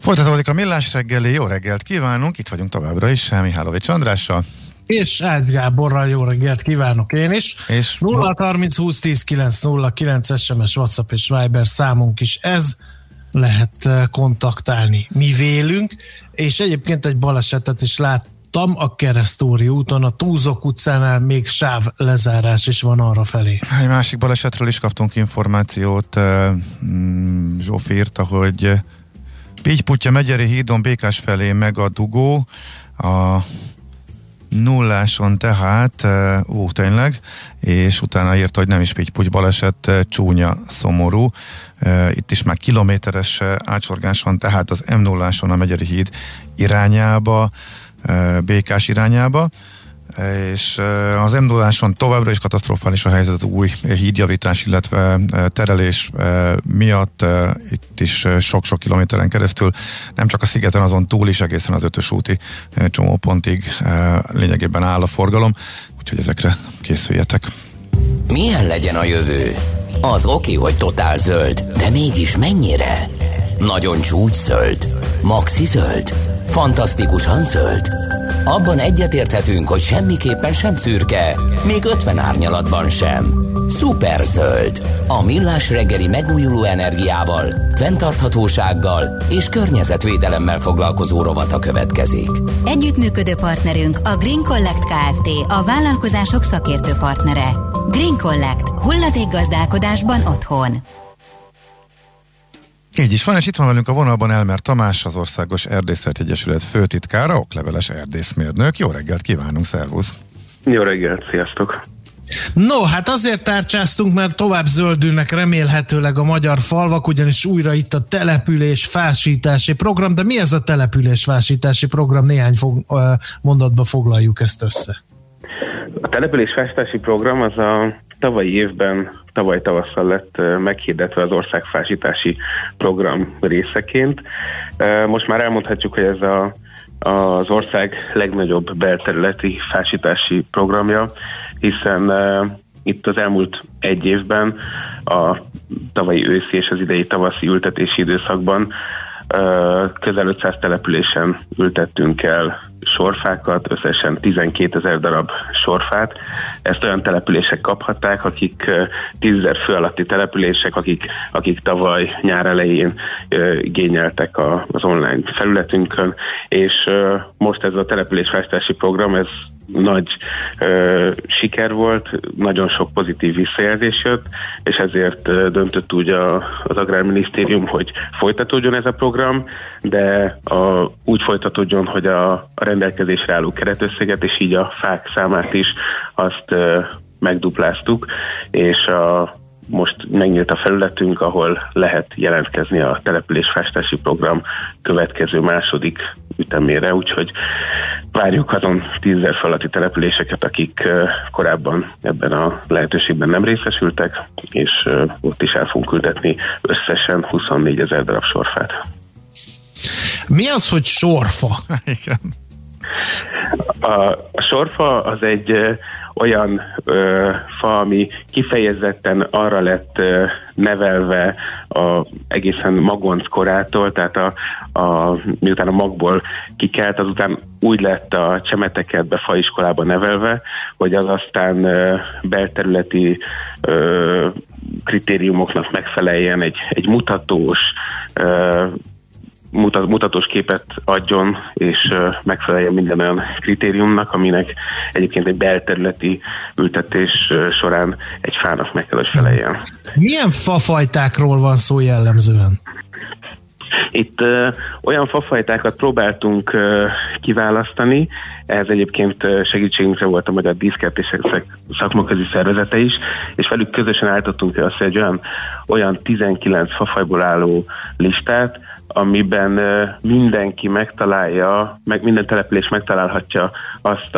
Folytatódik a Millás reggeli, jó reggelt kívánunk, itt vagyunk továbbra is, Semihálovics Andrással. És Ágy Gáborral, jó reggelt kívánok én is. És 0-30-20-10-9-0-9 SMS, WhatsApp és Viber számunk is ez, lehet kontaktálni mi vélünk, és egyébként egy balesetet is láttam a Keresztúri úton, a Túzok utcánál még sáv lezárás is van arra felé. Egy másik balesetről is kaptunk információt, Zsófi írta, hogy Pígyputya megyeri hídon Békás felé meg a dugó, a nulláson tehát, ó tényleg, és utána írta, hogy nem is Pígyputy baleset, csúnya, szomorú. Itt is már kilométeres átsorgás van, tehát az M0-áson a megyeri híd irányába, Békás irányába, és az M0-áson továbbra is katasztrofális a helyzet új hídjavítás, illetve terelés miatt. Itt is sok-sok kilométeren keresztül, nem csak a szigeten, azon túl is egészen az ötös úti csomópontig lényegében áll a forgalom, úgyhogy ezekre készüljetek. Milyen legyen a jövő? Az oké, hogy totál zöld, de mégis mennyire? Nagyon csúcs zöld? Maxi zöld? Fantasztikusan zöld? Abban egyetérthetünk, hogy semmiképpen sem szürke, még 50 árnyalatban sem. Szuperzöld. A Millás reggeli megújuló energiával, fenntarthatósággal és környezetvédelemmel foglalkozó rovata következik. Együttműködő partnerünk a Green Collect Kft., a vállalkozások szakértő partnere. Green Collect. Hulladékgazdálkodásban otthon. Így is van, és itt van velünk a vonalban Elmer Tamás, az Országos Erdészeti Egyesület főtitkára, okleveles erdészmérnök. Jó reggelt kívánunk, szervusz! Jó reggelt, sziasztok! No, hát azért tárcsáztunk, mert tovább zöldülnek remélhetőleg a magyar falvak, ugyanis újra itt a település-fásítási program, de mi ez a település-fásítási program? Néhány mondatba foglaljuk ezt össze. A település-fásítási program az a tavalyi évben, tavaly tavasszal lett meghirdetve az országfásítási program részeként. Most már elmondhatjuk, hogy ez az ország legnagyobb belterületi fásítási programja, hiszen itt az elmúlt egy évben, a tavalyi őszi és az idei tavaszi ültetési időszakban közel 500 településen ültettünk el sorfákat, összesen 12 000 darab sorfát. Ezt olyan települések kaphatták, akik 10 000 fő alatti települések, akik tavaly nyár elején igényeltek az online felületünkön, és most ez a településfásítási program, ez nagy siker volt, nagyon sok pozitív visszajelzés jött, és ezért döntött úgy az Agrárminisztérium, hogy folytatódjon ez a program, de úgy folytatódjon, hogy a rendelkezésre álló keretösszeget, és így a fák számát is, azt megdupláztuk, és most megnyílt a felületünk, ahol lehet jelentkezni a településfásítási program következő második ütemére, úgyhogy várjuk azon 10 000 fölötti településeket, akik korábban ebben a lehetőségben nem részesültek, és ott is el fogunk küldetni összesen 24 000 darab sorfát. Mi az, hogy sorfa? A sorfa az egy olyan fa, ami kifejezetten arra lett nevelve egészen magonc korától, tehát miután a magból kikelt, azután úgy lett a csemetekertbe faiskolába nevelve, hogy az aztán belterületi kritériumoknak megfeleljen, egy mutatós képet adjon, és megfeleljen minden olyan kritériumnak, aminek egyébként egy belterületi ültetés során egy fának meg kell, hogy feleljen. Milyen fafajtákról van szó jellemzően? Itt olyan fafajtákat próbáltunk kiválasztani, ez egyébként segítségünkre volt a Magyar Diszkert és szakmaközi szervezete is, és velük közösen állítottunk el azt, hogy egy olyan 19 fafajból álló listát, amiben mindenki megtalálja, meg minden település megtalálhatja azt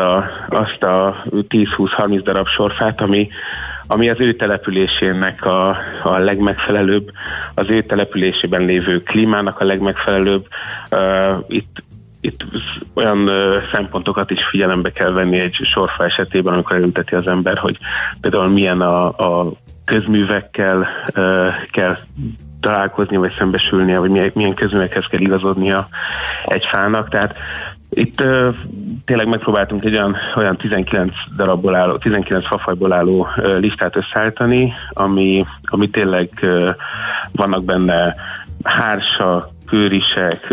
a 10-20-30 darab sorfát, ami az ő településének a legmegfelelőbb, az ő településében lévő klímának a legmegfelelőbb. Itt olyan szempontokat is figyelembe kell venni egy sorfa esetében, amikor elülteti az ember, hogy például milyen a közművekkel kell találkozni, vagy szembesülnie, vagy milyen közművekhez kell igazodnia egy fának. Tehát itt tényleg megpróbáltunk egy olyan 19 darabból álló, 19 fafajból álló listát összeállítani, ami tényleg vannak benne hársa, kőrisek,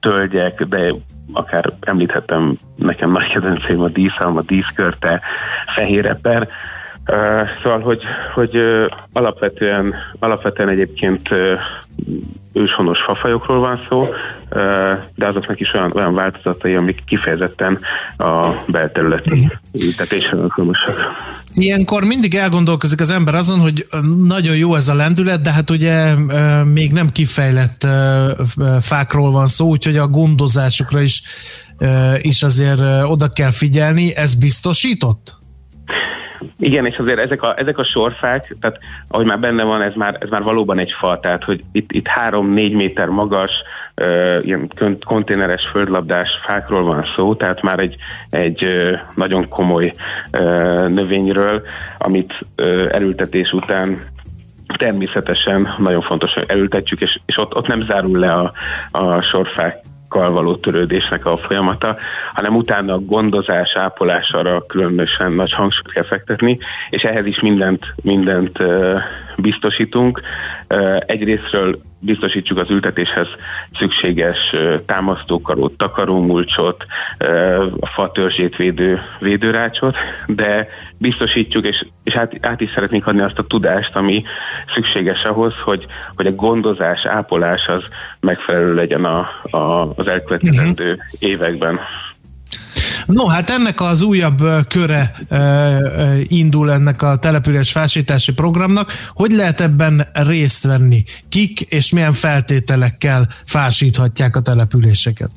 tölgyek, de akár említhettem, nekem nagy kedvenceim a díszalma, díszkörte, fehéreper. Szóval, hogy alapvetően egyébként őshonos fafajokról van szó, de azoknak is olyan változatai, amik kifejezetten a belterületi ültetésre alkalmasak. Ilyenkor mindig elgondolkozik az ember azon, hogy nagyon jó ez a lendület, de hát ugye még nem kifejlett fákról van szó, úgyhogy a gondozásukra is azért oda kell figyelni. Ez biztosított? Igen, és azért ezek a sorfák, tehát ahogy már benne van, ez már valóban egy fa, tehát hogy itt 3-4 méter magas, ilyen konténeres földlabdás fákról van szó, tehát már egy nagyon komoly növényről, amit elültetés után természetesen nagyon fontos, hogy elültetjük, és ott nem zárul le a sorfák való törődésnek a folyamata, hanem utána a gondozás, ápolására különösen nagy hangsúlyt kell fektetni, és ehhez is mindent biztosítunk. Egyrésztről biztosítjuk az ültetéshez szükséges támasztókarót, takarómulcsot, a fa törzsét védő védőrácsot, de biztosítjuk, és át is szeretnénk adni azt a tudást, ami szükséges ahhoz, hogy a gondozás, ápolás az megfelelő legyen az elkövetkezendő években. No, hát ennek az újabb köre indul ennek a település fásítási programnak. Hogy lehet ebben részt venni? Kik és milyen feltételekkel fásíthatják a településeket?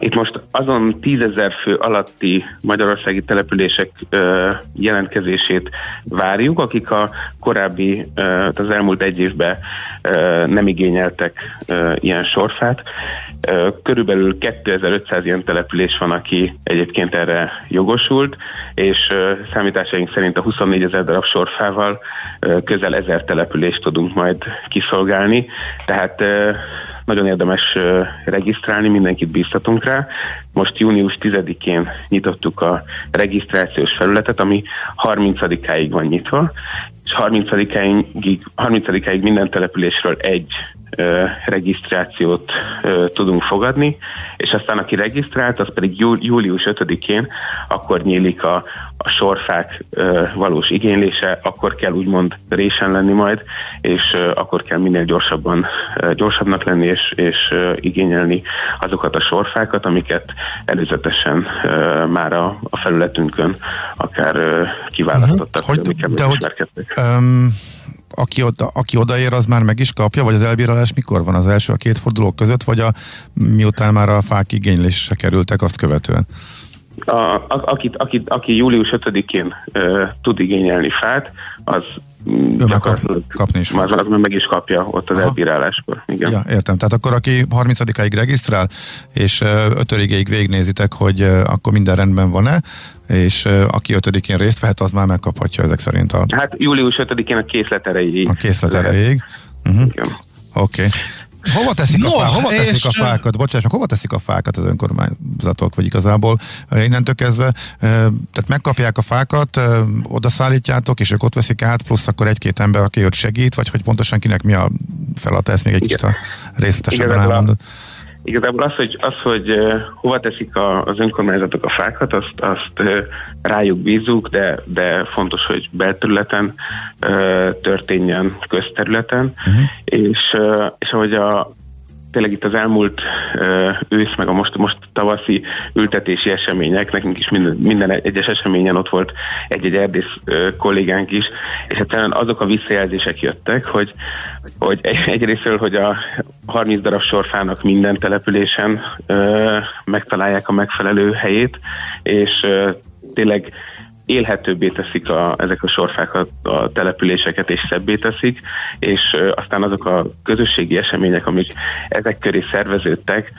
Itt most azon 10 000 fő alatti magyarországi települések jelentkezését várjuk, akik a korábbi, az elmúlt egy évben nem igényeltek ilyen sorfát. Körülbelül 2500 ilyen település van, aki egyébként erre jogosult, és számításaink szerint a 24 000 darab sorfával közel 1000 települést tudunk majd kiszolgálni, tehát nagyon érdemes regisztrálni, mindenkit bíztatunk rá. Most június 10-én nyitottuk a regisztrációs felületet, ami 30-áig van nyitva, és 30-áig minden településről egy regisztrációt tudunk fogadni, és aztán aki regisztrált, az pedig július 5-én, akkor nyílik a sorfák valós igénylése, akkor kell úgymond résen lenni majd, és akkor kell minél gyorsabbnak lenni, és igényelni azokat a sorfákat, amiket előzetesen már a felületünkön akár kiválasztottak, amikkel ismerkedtek. Aki odaér, az már meg is kapja, vagy az elbírálás mikor van, az első a két fordulók között, vagy miután már a fák igénylésre kerültek, azt követően? Aki július 5-én tud igényelni fát, az kapni is már meg is kapja ott az elbíráláskor. Igen. Ja, értem. Tehát akkor aki 30-áig regisztrál, és 5-ig végignézitek, hogy akkor minden rendben van-e, és aki 5-én részt vehet, az már megkaphatja ezek szerint a... Hát július 5-én a készlet erejéig. A készlet erejéig. Oké. Hova teszik a fákat? Bocsáss meg, hova teszik a fákat az önkormányzatok, vagy igazából innentől kezdve? Tehát megkapják a fákat, oda szállítjátok, és ők ott veszik át, plusz akkor egy-két ember, aki ott segít, vagy hogy pontosan kinek mi a feladata, ezt még egy kicsit részletesebben elmondod. Igazából az, hogy hova teszik az önkormányzatok a fákat, azt rájuk bízunk, de fontos, hogy belterületen történjen, közterületen, és ahogy tényleg itt az elmúlt ősz, meg a most tavaszi ültetési események, nekünk is minden egyes eseményen ott volt egy-egy erdész kollégánk is, és egyszerűen azok a visszajelzések jöttek, hogy egyrésztről, hogy a 30 darab sorfának minden településen megtalálják a megfelelő helyét, és tényleg élhetőbbé teszik ezek a sorfákat, a településeket, és szebbé teszik, és aztán azok a közösségi események, amik ezek köré szerveződtek,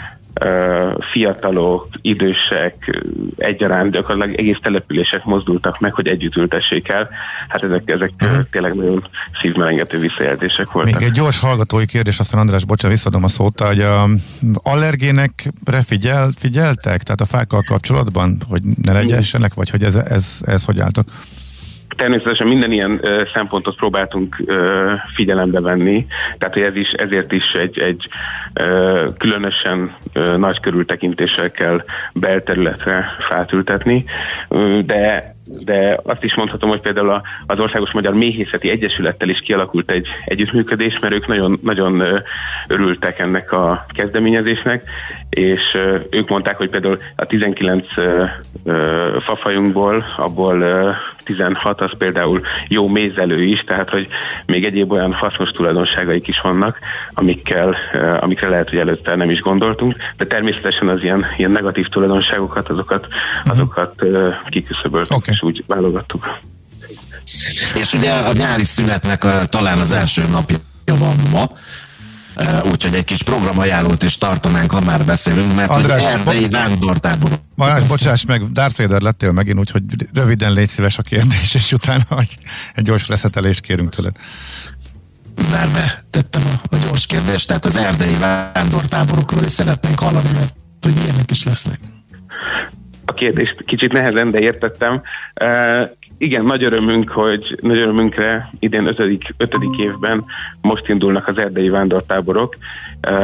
fiatalok, idősek egyaránt, gyakorlatilag egész települések mozdultak meg, hogy együtt ültessék el. Hát ezek tényleg nagyon szívmelengető visszajelzések voltak. Még egy gyors hallgatói kérdés, aztán András, bocsánat, visszadom a szót, hogy allergénekre figyeltek? Tehát a fákkal kapcsolatban, hogy ne legyessenek, vagy hogy ez hogy álltok? Természetesen minden ilyen szempontot próbáltunk figyelembe venni, tehát hogy ezért is egy különösen nagy körültekintéssel kell belterületre fát ültetni, de azt is mondhatom, hogy például az Országos-Magyar Méhészeti Egyesülettel is kialakult egy együttműködés, mert ők nagyon, nagyon örültek ennek a kezdeményezésnek, és ők mondták, hogy például a 19 fafajunkból, abból 16 az például jó mézelő is, tehát hogy még egyéb olyan hasznos tulajdonságaik is vannak, amikre lehet, hogy előtte nem is gondoltunk, de természetesen az ilyen negatív tulajdonságokat, azokat kiküszöböltük, és úgy válogattuk. És ugye a nyári szünetnek talán az első napja van ma, úgyhogy egy kis programajánlót is tartanánk, ha már beszélünk, mert András, hogy erdei vándortáború. Balázs, bocsáss meg, Darth Vader lettél megint, úgyhogy röviden légy szíves a kérdés, és utána egy gyors reszetelést kérünk tőled. Már betettem a gyors kérdést, tehát az erdei vándortáborokról is szeretnénk hallani, mert hogy ilyenek is lesznek. A kérdést kicsit nehezen, de értettem. Igen, nagy örömünkre idén 5. évben most indulnak az erdei vándortáborok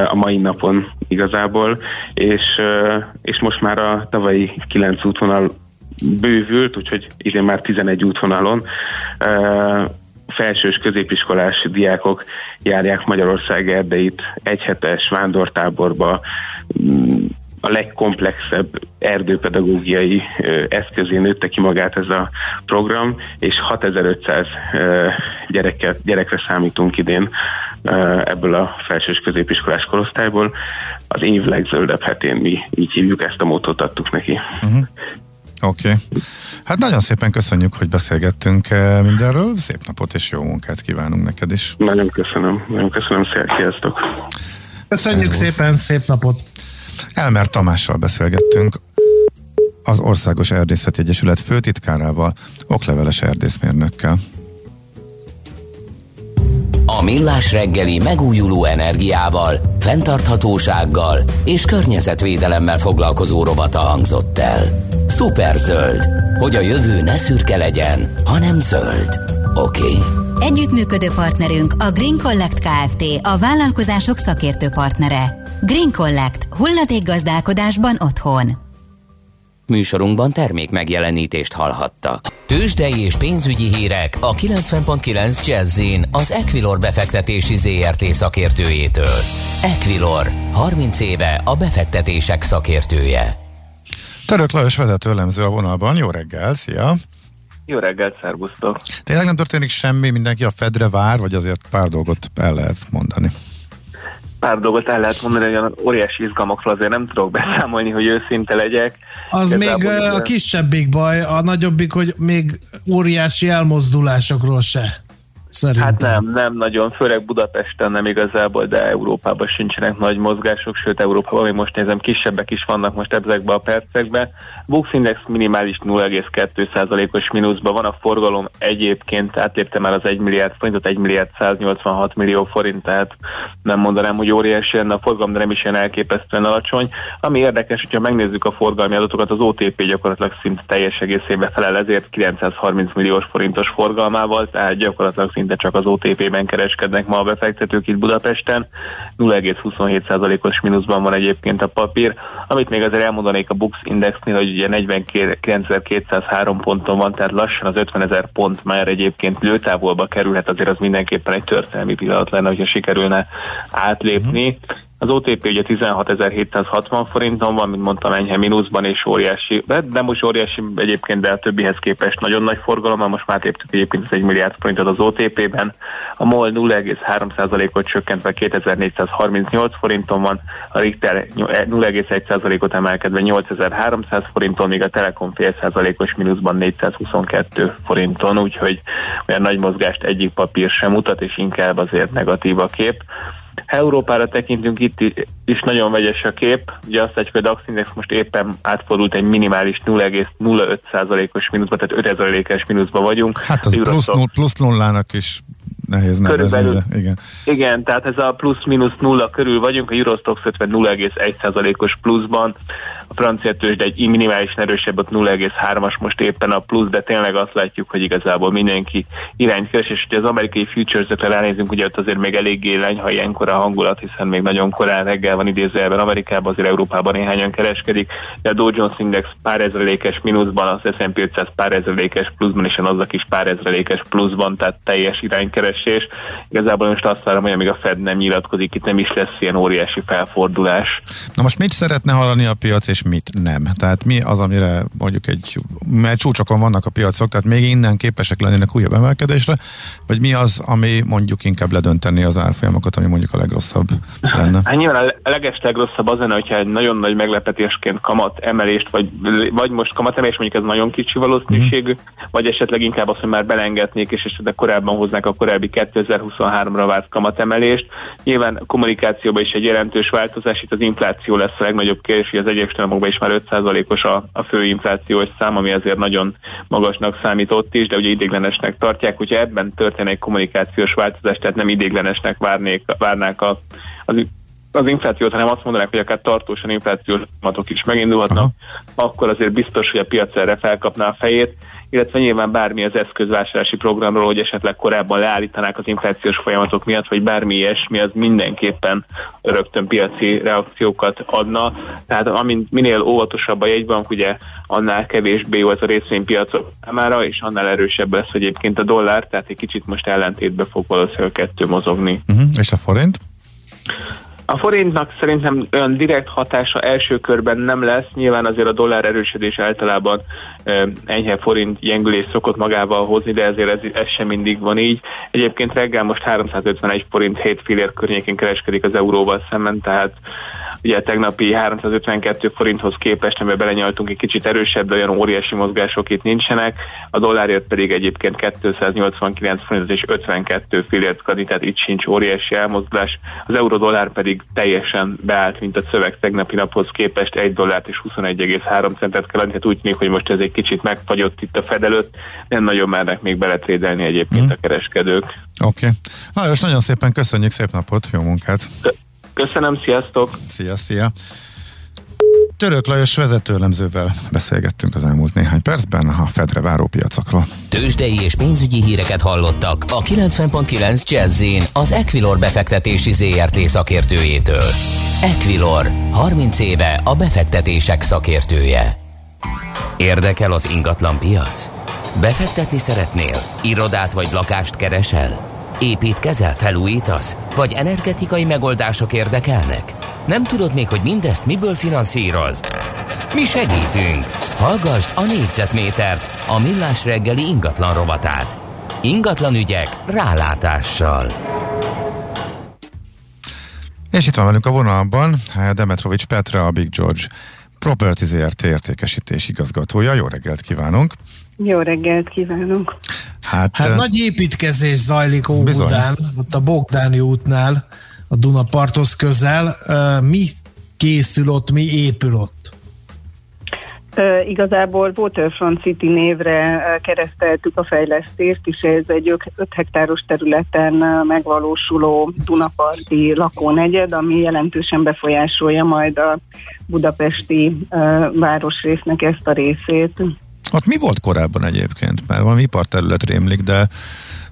a mai napon igazából, és most már a tavalyi 9 útvonal bővült, úgyhogy idén már 11 útvonalon felső- és középiskolás diákok járják Magyarország erdeit egyhetes vándortáborba, a legkomplexebb erdőpedagógiai eszközén nőtte ki magát ez a program, és 6500 gyerekre számítunk idén ebből a felsős középiskolás korosztályból. Az év legzöldebb hetén mi így hívjuk, ezt a módot adtuk neki. Uh-huh. Oké. Hát nagyon szépen köszönjük, hogy beszélgettünk mindenről. Szép napot és jó munkát kívánunk neked is. Nagyon köszönöm, sziasztok! Köszönjük szépen, szép napot! Elmer Tamással beszélgettünk, az Országos Erdészeti Egyesület főtitkárával, okleveles erdészmérnökkel. A Millás reggeli megújuló energiával, fenntarthatósággal és környezetvédelemmel foglalkozó rovata hangzott el. Szuperzöld, hogy a jövő ne szürke legyen, hanem zöld. Oké. Együttműködő partnerünk a Green Collect Kft., a vállalkozások szakértő partnere. Green Collect. Hulladékgazdálkodásban otthon. Műsorunkban termék megjelenítést hallhattak. Tőzsdei és pénzügyi hírek a 90.9 Jazz-in az Equilor befektetési ZRT szakértőjétől. Equilor, 30 éve a befektetések szakértője. Török Lajos vezetőelemző a vonalban. Jó reggel, szia! Jó reggel, szervusztok! Tényleg nem történik semmi, mindenki a Fedre vár, vagy azért pár dolgot el lehet mondani? Pár dolgot el lehet mondani, olyan óriási izgalmakról azért nem tudok beszámolni, hogy őszinte legyek. Az igazából még a kisebbik baj, a nagyobbik, hogy még óriási elmozdulásokról se. Szerintem. Hát nem nagyon, főleg Budapesten nem igazából, de Európában sincsenek nagy mozgások, sőt Európában, még most nézem, kisebbek is vannak most ezekben a percekben. Bux Index minimális 0,2%-os mínuszban van, a forgalom egyébként átlépte már az 1 milliárd forintot, 1 milliárd 186 millió forint, tehát nem mondanám, hogy óriási lenne a forgalom, de nem is ilyen elképesztően alacsony. Ami érdekes, hogyha megnézzük a forgalmi adatokat, az OTP gyakorlatilag szinte teljes egészében felel ezért 930 milliós forintos forgalmával, tehát gyakorlatilag de csak az OTP-ben kereskednek ma a befektetők itt Budapesten. 0,27%-os mínuszban van egyébként a papír. Amit még azért elmondanék a Bux Indexnél, hogy ugye 49.203 ponton van, tehát lassan az 50.000 pont már egyébként lőtávolba kerülhet, azért az mindenképpen egy történelmi pillanat lenne, hogyha sikerülne átlépni. Az OTP ugye 16.760 forinton van, mint mondtam, enyhe mínuszban és óriási, de most óriási egyébként, de a többihez képest nagyon nagy forgalom, mert most már léptük egyébként 1 milliárd forintot az OTP-ben. A MOL 0,3%-ot csökkentve 2438 forinton van, a Richter 0,1%-ot emelkedve 8300 forinton, míg a Telekom fél százalékos mínuszban 422 forinton, úgyhogy olyan nagy mozgást egyik papír sem mutat, és inkább azért negatív a kép. Ha Európára tekintünk, itt is nagyon vegyes a kép. Ugye azt egy, hogy a DAX Index most éppen átfordult egy minimális 0,05%-os mínuszba, tehát 5%-es mínuszba vagyunk. Hát az plusz nullának is nehéz nevezni. Igen, tehát ez a plusz-minusz nulla körül vagyunk, a Eurostoxx 50 0,1%-os pluszban, a francia tőzsde egy minimálisan erősebb, ott 0,3-as most éppen a plusz, de tényleg azt látjuk, hogy igazából mindenki iránykeres, és ugye az amerikai futuresökre ránézünk, ugye ott azért még eléggé lenyha ilyenkor a hangulat, hiszen még nagyon korán reggel van idézőjelben Amerikában, azért Európában néhányan kereskedik, de a Dow Jones Index pár ezrelékes mínuszban, az S&P 500 pár ezrelékes pluszban, és a Nasdaq is pár ezrelékes pluszban, tehát teljes iránykeres. És igazából most azt várom, hogy amíg a Fed nem nyilatkozik, itt nem is lesz ilyen óriási felfordulás. Na most mit szeretne hallani a piac, és mit nem? Tehát mi az, amire mondjuk mert csúcsokon vannak a piacok, tehát még innen képesek lennének újabb emelkedésre, vagy mi az, ami mondjuk inkább ledönteni az árfolyamokat, ami mondjuk a legrosszabb lenne? Hát nyilván a legeslegrosszabb az lenne, hogyha egy nagyon nagy meglepetésként kamatemelést, vagy most kamatemelés, mondjuk ez nagyon kicsi valószínűségű, vagy esetleg inkább azt, hogy már belengednék, és esetleg korábban hoznák a korábbi 2023-ra várt kamatemelést. Nyilván a kommunikációban is egy jelentős változás, itt az infláció lesz a legnagyobb kérdés, hogy az Egyesült Államokban is már 5%-os a fő inflációs szám, ami azért nagyon magasnak számított is, de ugye idéglenesnek tartják, hogyha ebben történik egy kommunikációs változás, tehát nem idéglenesnek várnák az inflációt, hanem azt mondanák, hogy akár tartósan inflációs kamatok is megindulhatnak, akkor azért biztos, hogy a piac erre felkapná a fejét, illetve nyilván bármi az eszközvásárlási programról, hogy esetleg korábban leállítanák az inflációs folyamatok miatt, vagy bármi ilyesmi, az mindenképpen rögtön piaci reakciókat adna. Tehát minél óvatosabb a jegybank, ugye annál kevésbé jó ez a részvénypiacok számára, és annál erősebb lesz egyébként a dollár, tehát egy kicsit most ellentétbe fog valószínűleg kettő mozogni. És a forint? A forintnak szerintem olyan direkt hatása első körben nem lesz, nyilván azért a dollár erősödés általában enyhe forint gyengülés szokott magával hozni, de ezért ez sem mindig van így. Egyébként reggel most 351 forint 7 fillér környékén kereskedik az euróval szemben, tehát ugye a tegnapi 352 forinthoz képest, amiben belenyaltunk, egy kicsit erősebb, de olyan óriási mozgások itt nincsenek. A dollárért pedig egyébként 289 forintot és 52 fillért kadni, tehát itt sincs óriási elmozdulás. Az euró-dollár pedig teljesen beállt, mint a szöveg tegnapi naphoz képest, 1 dollárt és 21,3 centet kell adni, hát úgy tűnik, hogy most ez egy kicsit megfagyott itt a Fed előtt, nem nagyon mernek még beletrédelni egyébként a kereskedők. Oké. Lajos, nagyon szépen köszönjük, szép napot, jó munkát! Köszönöm, sziasztok! Szia! Török Lajos vezetőelemzővel beszélgettünk az elmúlt néhány percben a Fedre váró piacokról. Tőzsdei és pénzügyi híreket hallottak a 90.9 Jazz-in az Equilor befektetési ZRT szakértőjétől. Equilor, 30 éve a befektetések szakértője. Érdekel az ingatlan piac? Befektetni szeretnél? Irodát vagy lakást keresel? Építkezel, felújítasz? Vagy energetikai megoldások érdekelnek? Nem tudod még, hogy mindezt miből finanszírozd? Mi segítünk! Hallgassd a Négyzetmétert, a Millás reggeli ingatlan rovatát. Ingatlan ügyek rálátással. És itt van velünk a vonalban Demetrovics Péter, a Big George Property Zrt. Értékesítés igazgatója. Jó reggelt kívánunk! Jó reggelt kívánunk! Hát nagy építkezés zajlik Óbudán, ott a Bogdáni útnál, a Dunaparthoz közel. Mi készül ott, mi épül ott? Igazából Waterfront City névre kereszteltük a fejlesztést, és ez egy 5 hektáros területen megvalósuló dunaparti lakónegyed, ami jelentősen befolyásolja majd a budapesti városrésznek ezt a részét. Hát mi volt korábban egyébként? Már valami iparterület rémlik, de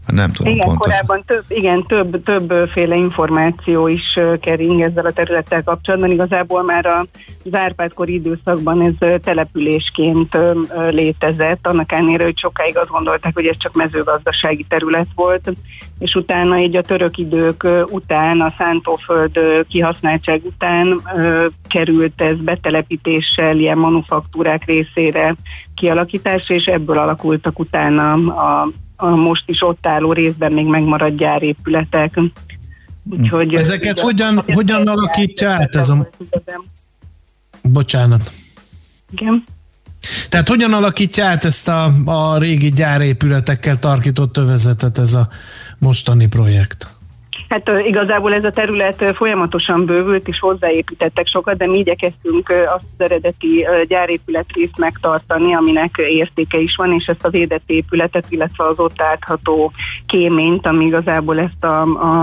nem tudom igen, pontosan. Korábban többféle információ is kering ezzel a területtel kapcsolatban. Igazából már az Árpád-kori időszakban ez településként létezett, annak ellenére, hogy sokáig azt gondolták, hogy ez csak mezőgazdasági terület volt, és utána így a török idők után, a szántóföld kihasználtság után került ez betelepítéssel, ilyen manufaktúrák részére kialakítás, és ebből alakultak utána a most is ott álló részben még megmaradt gyárépületek. Úgyhogy ezeket hogyan alakítja át ez a... Bocsánat. Igen. Tehát hogyan alakítja át ezt a régi gyárépületekkel tarkított övezetet ez a mostani projekt? Hát igazából ez a terület folyamatosan bővült, és hozzáépítettek sokat, de mi igyekeztünk azt az eredeti gyárépület részt megtartani, aminek értéke is van, és ezt a védett épületet, illetve az ott látható kéményt, ami igazából ezt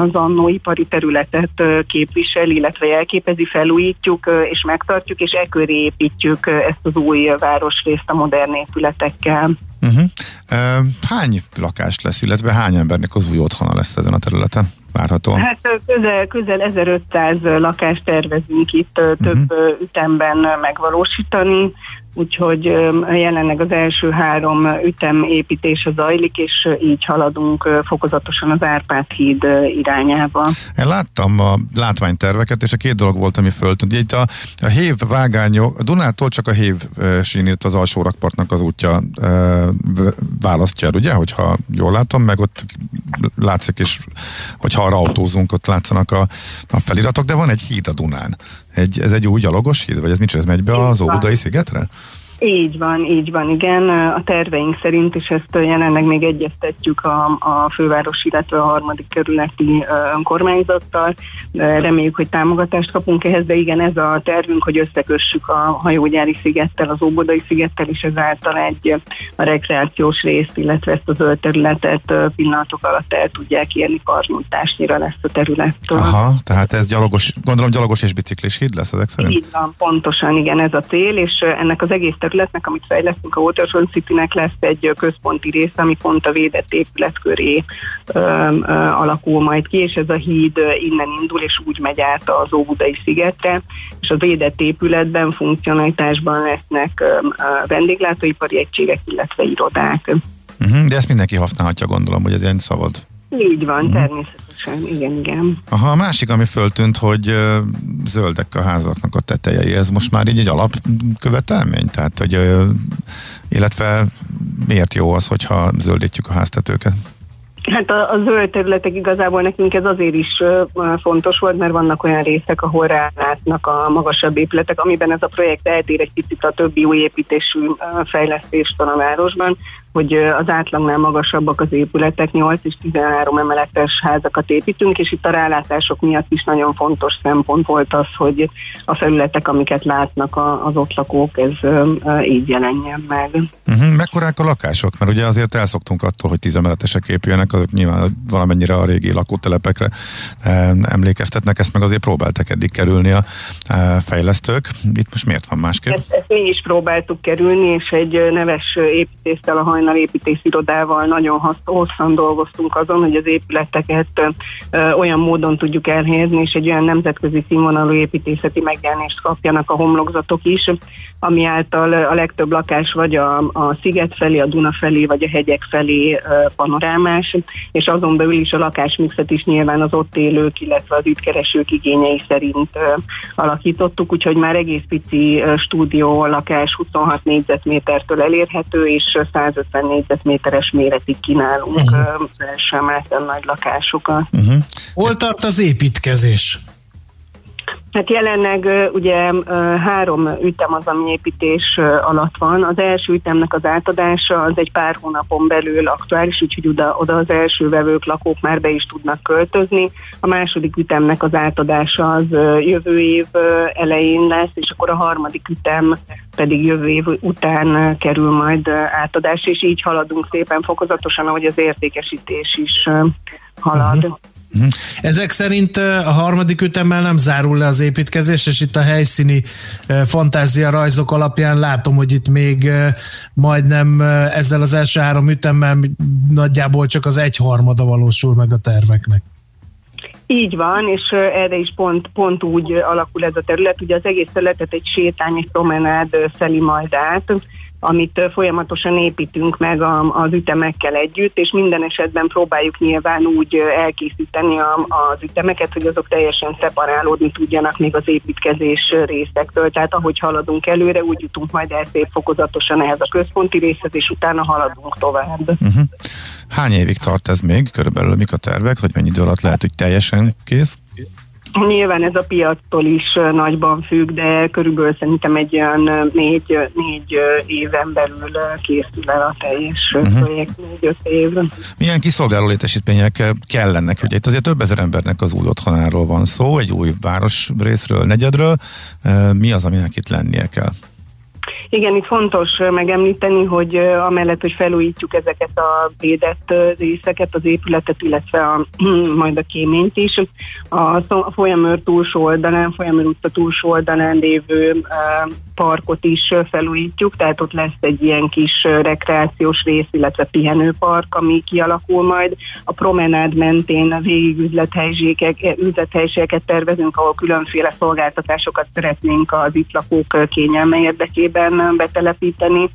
az annóipari területet képvisel, illetve jelképezi, felújítjuk és megtartjuk, és e köré építjük ezt az új városrészt a modern épületekkel. Uh-huh. Hány lakás lesz, illetve hány embernek az új otthona lesz ezen a területen? Várhatóan. Hát közel 1500 lakást tervezünk itt több ütemben megvalósítani, úgyhogy jelenleg az első 3 ütem építése zajlik, és így haladunk fokozatosan az Árpád-híd irányába. Én láttam a látványterveket, és a 2 dolog volt, ami föltűnt. Itt a hév vágányok, a Dunától csak a hév sín, illetve az alsó rakpartnak az útja választja el, ugye? Hogyha jól látom, meg ott látszik is, hogyha arra autózunk, ott látszanak a feliratok, de van egy híd a Dunán. Ez egy új gyalogos híd, vagy ez mit, ez megy be az Óbudai-szigetre? Így van, igen. A terveink szerint, és ezt jelenleg még egyeztetjük a főváros, illetve a 3. kerületi önkormányzattal. Reméljük, hogy támogatást kapunk ehhez, de igen, ez a tervünk, hogy összekössük a Hajógyári-szigettel, az Óbudai-szigettel, és ezáltal a rekreációs részt, illetve ezt a zöld területet pillanatok alatt el tudják érni, karnyújtásnyira lesz a területtől. Aha, tehát ez gyalogos, gondolom gyalogos és biciklis híd lesz ezek szerint? Így van, pontosan, igen, ez a cél, és ennek az egész területnek, amit fejlesztünk, a Waterfront Citynek lesz egy központi rész, ami pont a védett épület köré alakul majd ki, és ez a híd innen indul, és úgy megy át az Óbudai-szigetre, és a védett épületben funkcionalitásban lesznek vendéglátóipari egységek, illetve irodák. Uh-huh, de ezt mindenki használhatja, gondolom, hogy ez ilyen szabad. Így van, természetesen, igen. Aha, a másik, ami föltűnt, hogy zöldek a házaknak a tetejei, ez most már így egy alapkövetelmény, tehát hogy, illetve miért jó az, hogyha zöldítjük a háztetőket? Hát a zöld területek igazából nekünk ez azért is fontos volt, mert vannak olyan részek, ahol rálátnak a magasabb épületek, amiben ez a projekt eltér egy picit a többi új építésű fejlesztéstől a városban, hogy az átlagnál magasabbak az épületek, 8 és 13 emeletes házakat építünk, és itt a rálátások miatt is nagyon fontos szempont volt az, hogy a felületek, amiket látnak az ott lakók, ez így jelenjen meg. Uh-huh. Mekkorák a lakások? Mert ugye azért elszoktunk attól, hogy 10 emeletesek épüljenek, azok nyilván valamennyire a régi lakótelepekre emlékeztetnek, ezt meg azért próbáltak eddig kerülni a fejlesztők. Itt most miért van másképp? Ezt mi is próbáltuk kerülni, és egy neves építésztel, a építészirodával nagyon hosszan dolgoztunk azon, hogy az épületeket olyan módon tudjuk elhelyezni, és egy olyan nemzetközi színvonalú építészeti megjelenést kapjanak a homlokzatok is, ami által a legtöbb lakás vagy a sziget felé, a Duna felé, vagy a hegyek felé panorámás, és azon belül is a lakásmixet is nyilván az ott élők, illetve az itt keresők igényei szerint alakítottuk, úgyhogy már egész pici stúdió lakás 26 négyzetmétertől elérhető, és 150 négyzetméteres méretig kínálunk sem által nagy lakásokat. Uh-huh. Hol tart az építkezés? Hát jelenleg ugye 3 ütem az, ami építés alatt van. Az első ütemnek az átadása az egy pár hónapon belül aktuális, úgyhogy oda az első vevők, lakók már be is tudnak költözni. A második ütemnek az átadása az jövő év elején lesz, és akkor a harmadik ütem pedig jövő év után kerül majd átadás, és így haladunk szépen fokozatosan, ahogy az értékesítés is halad. Uh-huh. Ezek szerint a harmadik ütemmel nem zárul le az építkezés, és itt a helyszíni fantázia rajzok alapján látom, hogy itt még majdnem ezzel az első három ütemmel nagyjából csak az egyharmada valósul meg a terveknek. Így van, és erre is pont úgy alakul ez a terület. Ugye az egész területet egy sétány, egy promenád szeli majd át, amit folyamatosan építünk meg az ütemekkel együtt, és minden esetben próbáljuk nyilván úgy elkészíteni az ütemeket, hogy azok teljesen szeparálódni tudjanak még az építkezés részektől. Tehát ahogy haladunk előre, úgy jutunk majd el szép fokozatosan ehhez a központi részhez, és utána haladunk tovább. Uh-huh. Hány évig tart ez még? Körülbelül mik a tervek? Vagy mennyi idő alatt lehet, hogy teljesen kész? Nyilván ez a piactól is nagyban függ, de körülbelül szerintem egy olyan 4 éven belül készül el a teljes projekt, 4-5 évben. Milyen kiszolgáló létesítmények kellenek? Ugye itt azért több ezer embernek az új otthonáról van szó, egy új városrészről, negyedről. Mi az, aminek itt lennie kell? Igen, itt fontos megemlíteni, hogy amellett, hogy felújítjuk ezeket a védett részeket, az épületet, illetve majd a kéményt is, a folyamőr túlsó oldalán, Folyamőr utca túlsó oldalán lévő parkot is felújítjuk, tehát ott lesz egy ilyen kis rekreációs rész, illetve pihenőpark, ami kialakul majd. A promenád mentén a végig üzlethelyiségeket tervezünk, ahol különféle szolgáltatásokat szeretnénk az itt lakók kényelme érdekében betelepíteni,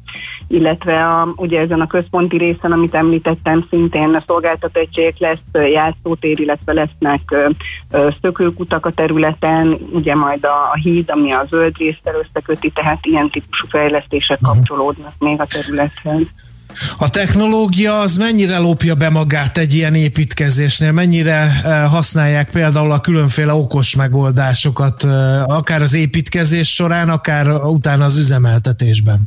illetve ugye ezen a központi részen, amit említettem, szintén a szolgáltatóegységek, lesz játszótér, illetve lesznek szökőkutak a területen, ugye majd a híd, ami a zöld résztel összeköti, tehát ilyen típusú fejlesztések kapcsolódnak még a területhez. A technológia az mennyire lopja be magát egy ilyen építkezésnél? Mennyire használják például a különféle okos megoldásokat, akár az építkezés során, akár utána az üzemeltetésben?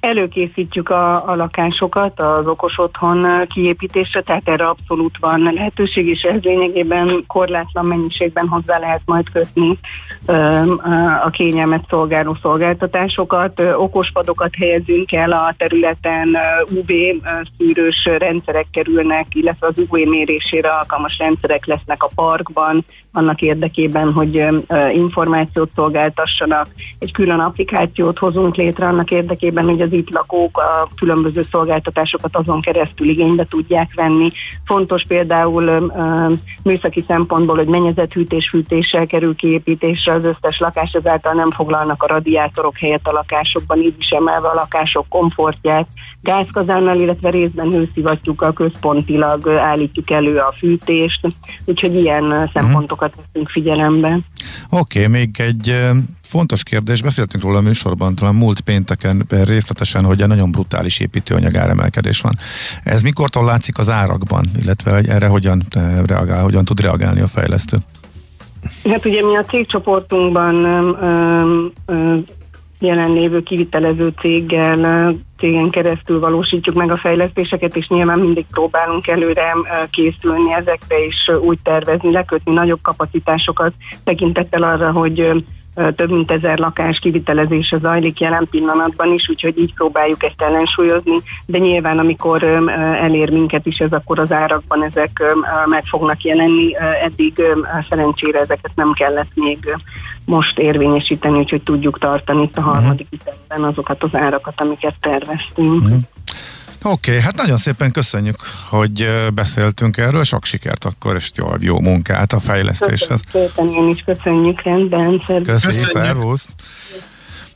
Előkészítjük a lakásokat az okos otthon kiépítésre, tehát erre abszolút van lehetőség, és ez lényegében korlátlan mennyiségben hozzá lehet majd kötni a kényelmet szolgáló szolgáltatásokat. Okospadokat helyezünk el a területen, UV szűrős rendszerek kerülnek, illetve az UV mérésére alkalmas rendszerek lesznek a parkban, annak érdekében, hogy információt szolgáltassanak. Egy külön applikációt hozunk létre annak érdekében, hogy az itt lakók a különböző szolgáltatásokat azon keresztül igénybe tudják venni. Fontos például műszaki szempontból, hogy mennyezethűtés-fűtéssel kerül kiépítésre az összes lakás, ezáltal nem foglalnak a radiátorok helyett a lakásokban, így is emelve a lakások komfortját. Gázkazánnal, illetve részben hőszivattyúkkal központilag állítjuk elő a fűtést, úgyhogy ilyen szempontokat veszünk figyelembe. Oké, még egy fontos kérdés, beszéltünk róla a műsorban talán múlt pénteken részletesen, hogy egy nagyon brutális építőanyag áremelkedés van. Ez mikortól látszik az árakban, illetve erre hogyan reagál, hogyan tud reagálni a fejlesztő? Hát ugye mi a cégcsoportunkban jelenlévő kivitelező cégen keresztül valósítjuk meg a fejlesztéseket, és nyilván mindig próbálunk előre készülni ezekre, és úgy tervezni, lekötni nagyobb kapacitásokat tekintettel arra, hogy több mint 1000 lakás kivitelezése zajlik jelen pillanatban is, úgyhogy így próbáljuk ezt ellensúlyozni, de nyilván amikor elér minket is ez, akkor az árakban ezek meg fognak jelenni. Eddig szerencsére ezeket nem kellett még most érvényesíteni, úgyhogy tudjuk tartani itt a harmadik ütemben azokat az árakat, amiket terveztünk. Oké, hát nagyon szépen köszönjük, hogy beszéltünk erről, sok sikert akkor, és jó munkát a fejlesztéshez. Köszönjük, én is köszönjük, rendben. Köszönjük, szervusz.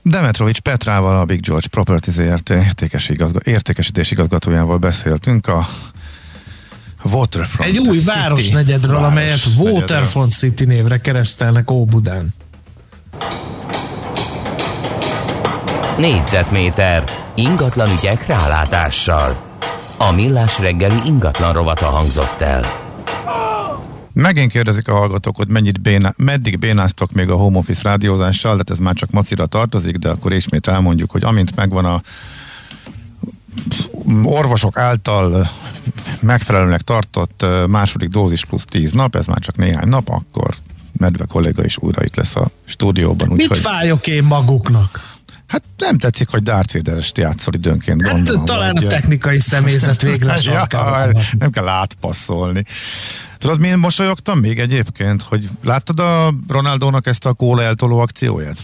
Demetrovics Petrával, a Big George Property Zrt. Értékesítés igazgatójával beszéltünk a Waterfront City. Egy új városnegyedről, amelyet Waterfront City névre keresztelnek Óbudán. Négyzetméter ingatlan ügyek rálátással. A Millás reggeli ingatlan rovata hangzott el. Megint kérdezik a hallgatók, hogy meddig bénáztok még a home office rádiózással, de ez már csak macira tartozik, de akkor ismét elmondjuk, hogy amint megvan a orvosok által megfelelőnek tartott második dózis plusz 10 nap, ez már csak néhány nap, akkor Medve kolléga is újra itt lesz a stúdióban. Mit fájok én maguknak? Hát nem tetszik, hogy Darth Vader-est játszol időnként. Hát, talán a technikai személyzet végre nem kell átpasszolni. Tudod, mi mosolyogtam még egyébként, hogy láttad a Ronaldónak ezt a kóla eltoló akcióját?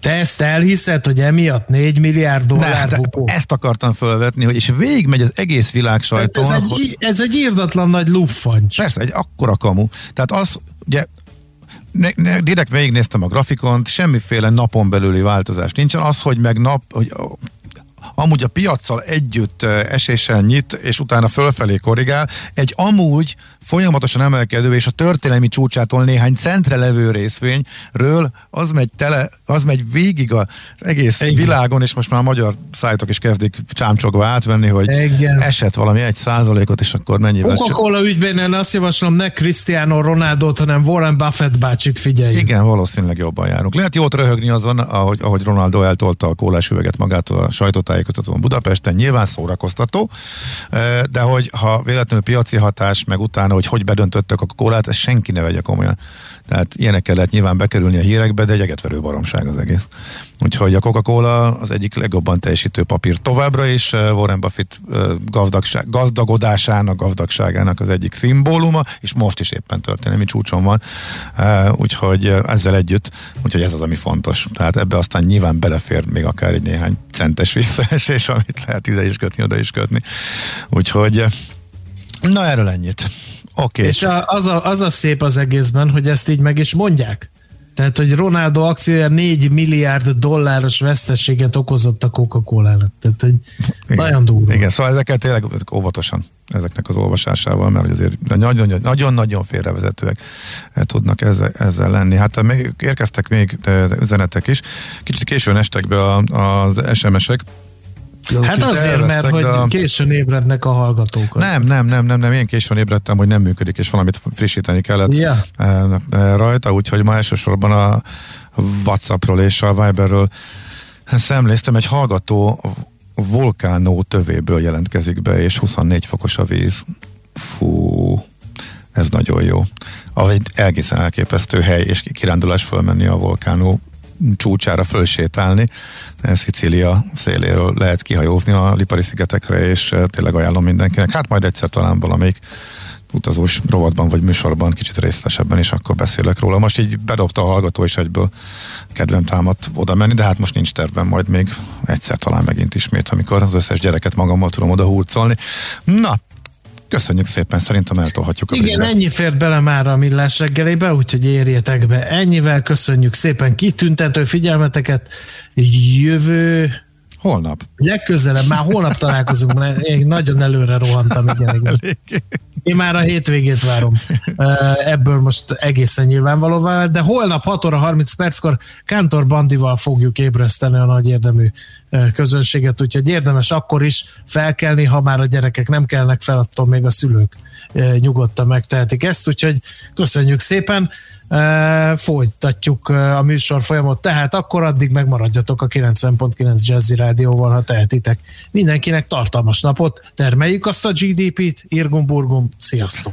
Te ezt elhiszed, hogy emiatt 4 milliárd dollár bukó? Ezt akartam felvetni, hogy és végigmegy az egész világ sajtón. Ez egy írdatlan nagy luffancs. Persze, egy akkora kamu. Tehát az, ugye, direkt végignéztem a grafikont, semmiféle napon belüli változás nincsen. Az, hogy meg hogy amúgy a piaccal együtt esésen nyit, és utána fölfelé korrigál, egy amúgy folyamatosan emelkedő és a történelmi csúcsától néhány centre levő részvényről az megy végig az egész világon, és most már a magyar szájtok is kezdik csámcsogva átvenni, hogy esett valami 1%-ot, és akkor mennyivel... Coca-Cola ügyben én azt javaslom, ne Cristiano Ronaldót, hanem Warren Buffett bácsit figyeljük. Igen, valószínűleg jobban járunk. Lehet jót röhögni azon, ahogy Ronaldo eltolta a kólás üveget magától a sajtótájékoztatón Budapesten, nyilván szórakoztató, de hogy ha véletlenül piaci hatás, meg utána, hogy bedöntöttek a kólát, ezt senki ne vegye komolyan. Tehát ilyenekkel lehet nyilván bekerülni a hírekbe, de egy egetverő baromság az egész. Úgyhogy a Coca-Cola az egyik legjobban teljesítő papír továbbra is, Warren Buffett gazdagságának az egyik szimbóluma, és most is éppen történelmi csúcson van. Úgyhogy ezzel együtt, úgyhogy ez az, ami fontos. Tehát ebbe aztán nyilván belefér még akár egy néhány centes visszaesés, amit lehet ide is kötni, oda is kötni. Úgyhogy na, erről ennyit. Okay. És az a szép az egészben, hogy ezt így meg is mondják. Tehát, hogy Ronaldo akciója 4 milliárd dolláros veszteséget okozott a Coca-Cola-nak. Tehát, hogy igen, nagyon durva. Igen, szóval ezeket tényleg óvatosan, ezeknek az olvasásával, mert azért nagyon-nagyon félrevezetőek tudnak ezzel lenni. Hát még érkeztek még üzenetek is. Kicsit későn estek be az SMS-ek. Hát azért, mert hogy későn ébrednek a hallgatók. Nem, én későn ébredtem, hogy nem működik, és valamit frissíteni kellett rajta, úgyhogy ma elsősorban a WhatsAppról és a Viberről szemléztem. Egy hallgató vulkánó tövéből jelentkezik be, és 24 fokos a víz. Fú, ez nagyon jó. Egy egészen elképesztő hely, és kirándulás fölmenni a vulkánó csúcsára fölsétálni. Szicília széléről lehet kihajózni a Lipari-szigetekre, és tényleg ajánlom mindenkinek. Hát majd egyszer talán valamelyik utazós rovatban vagy műsorban kicsit részletesebben, és akkor beszélek róla. Most így bedobta a hallgató, és egyből kedvem támadt oda menni, de hát most nincs tervem, majd még egyszer talán megint ismét, amikor az összes gyereket magammal tudom oda hurcolni. Na, köszönjük szépen, szerintem eltolhatjuk a végre. Igen, ennyi fért bele már a Millás reggelébe, úgyhogy érjetek be ennyivel. Köszönjük szépen kitüntető figyelmeteket. Jövő... Holnap. Legközelebb, már holnap találkozunk, mert én nagyon előre rohantam. Igen. Én már a hétvégét várom. Ebből most egészen nyilvánvalóvá, de holnap 6 óra 30 perckor Kántor Bandival fogjuk ébreszteni a nagy érdemű közönséget, úgyhogy érdemes akkor is felkelni, ha már a gyerekek nem kelnek fel, attól még a szülők nyugodtan megtehetik ezt, úgyhogy köszönjük szépen, folytatjuk a műsor folyamot, tehát akkor addig megmaradjatok a 90.9 Jazzy Rádióval, ha tehetitek. Mindenkinek tartalmas napot, termeljük azt a GDP-t, irgum-burgum, sziasztok!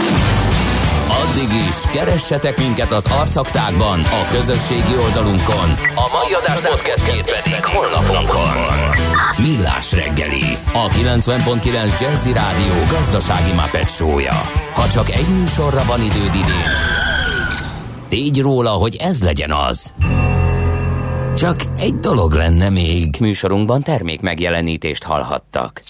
Addig is keressetek minket az arcaktákban, a közösségi oldalunkon. A mai adás podcastjét pedig holnapunkon. Millás reggeli, a 90.9 Jazzy Rádió gazdasági Muppet show-ja. Ha csak egy műsorra van időd idén, tégy róla, hogy ez legyen az. Csak egy dolog lenne még. Műsorunkban termék megjelenítést hallhattak.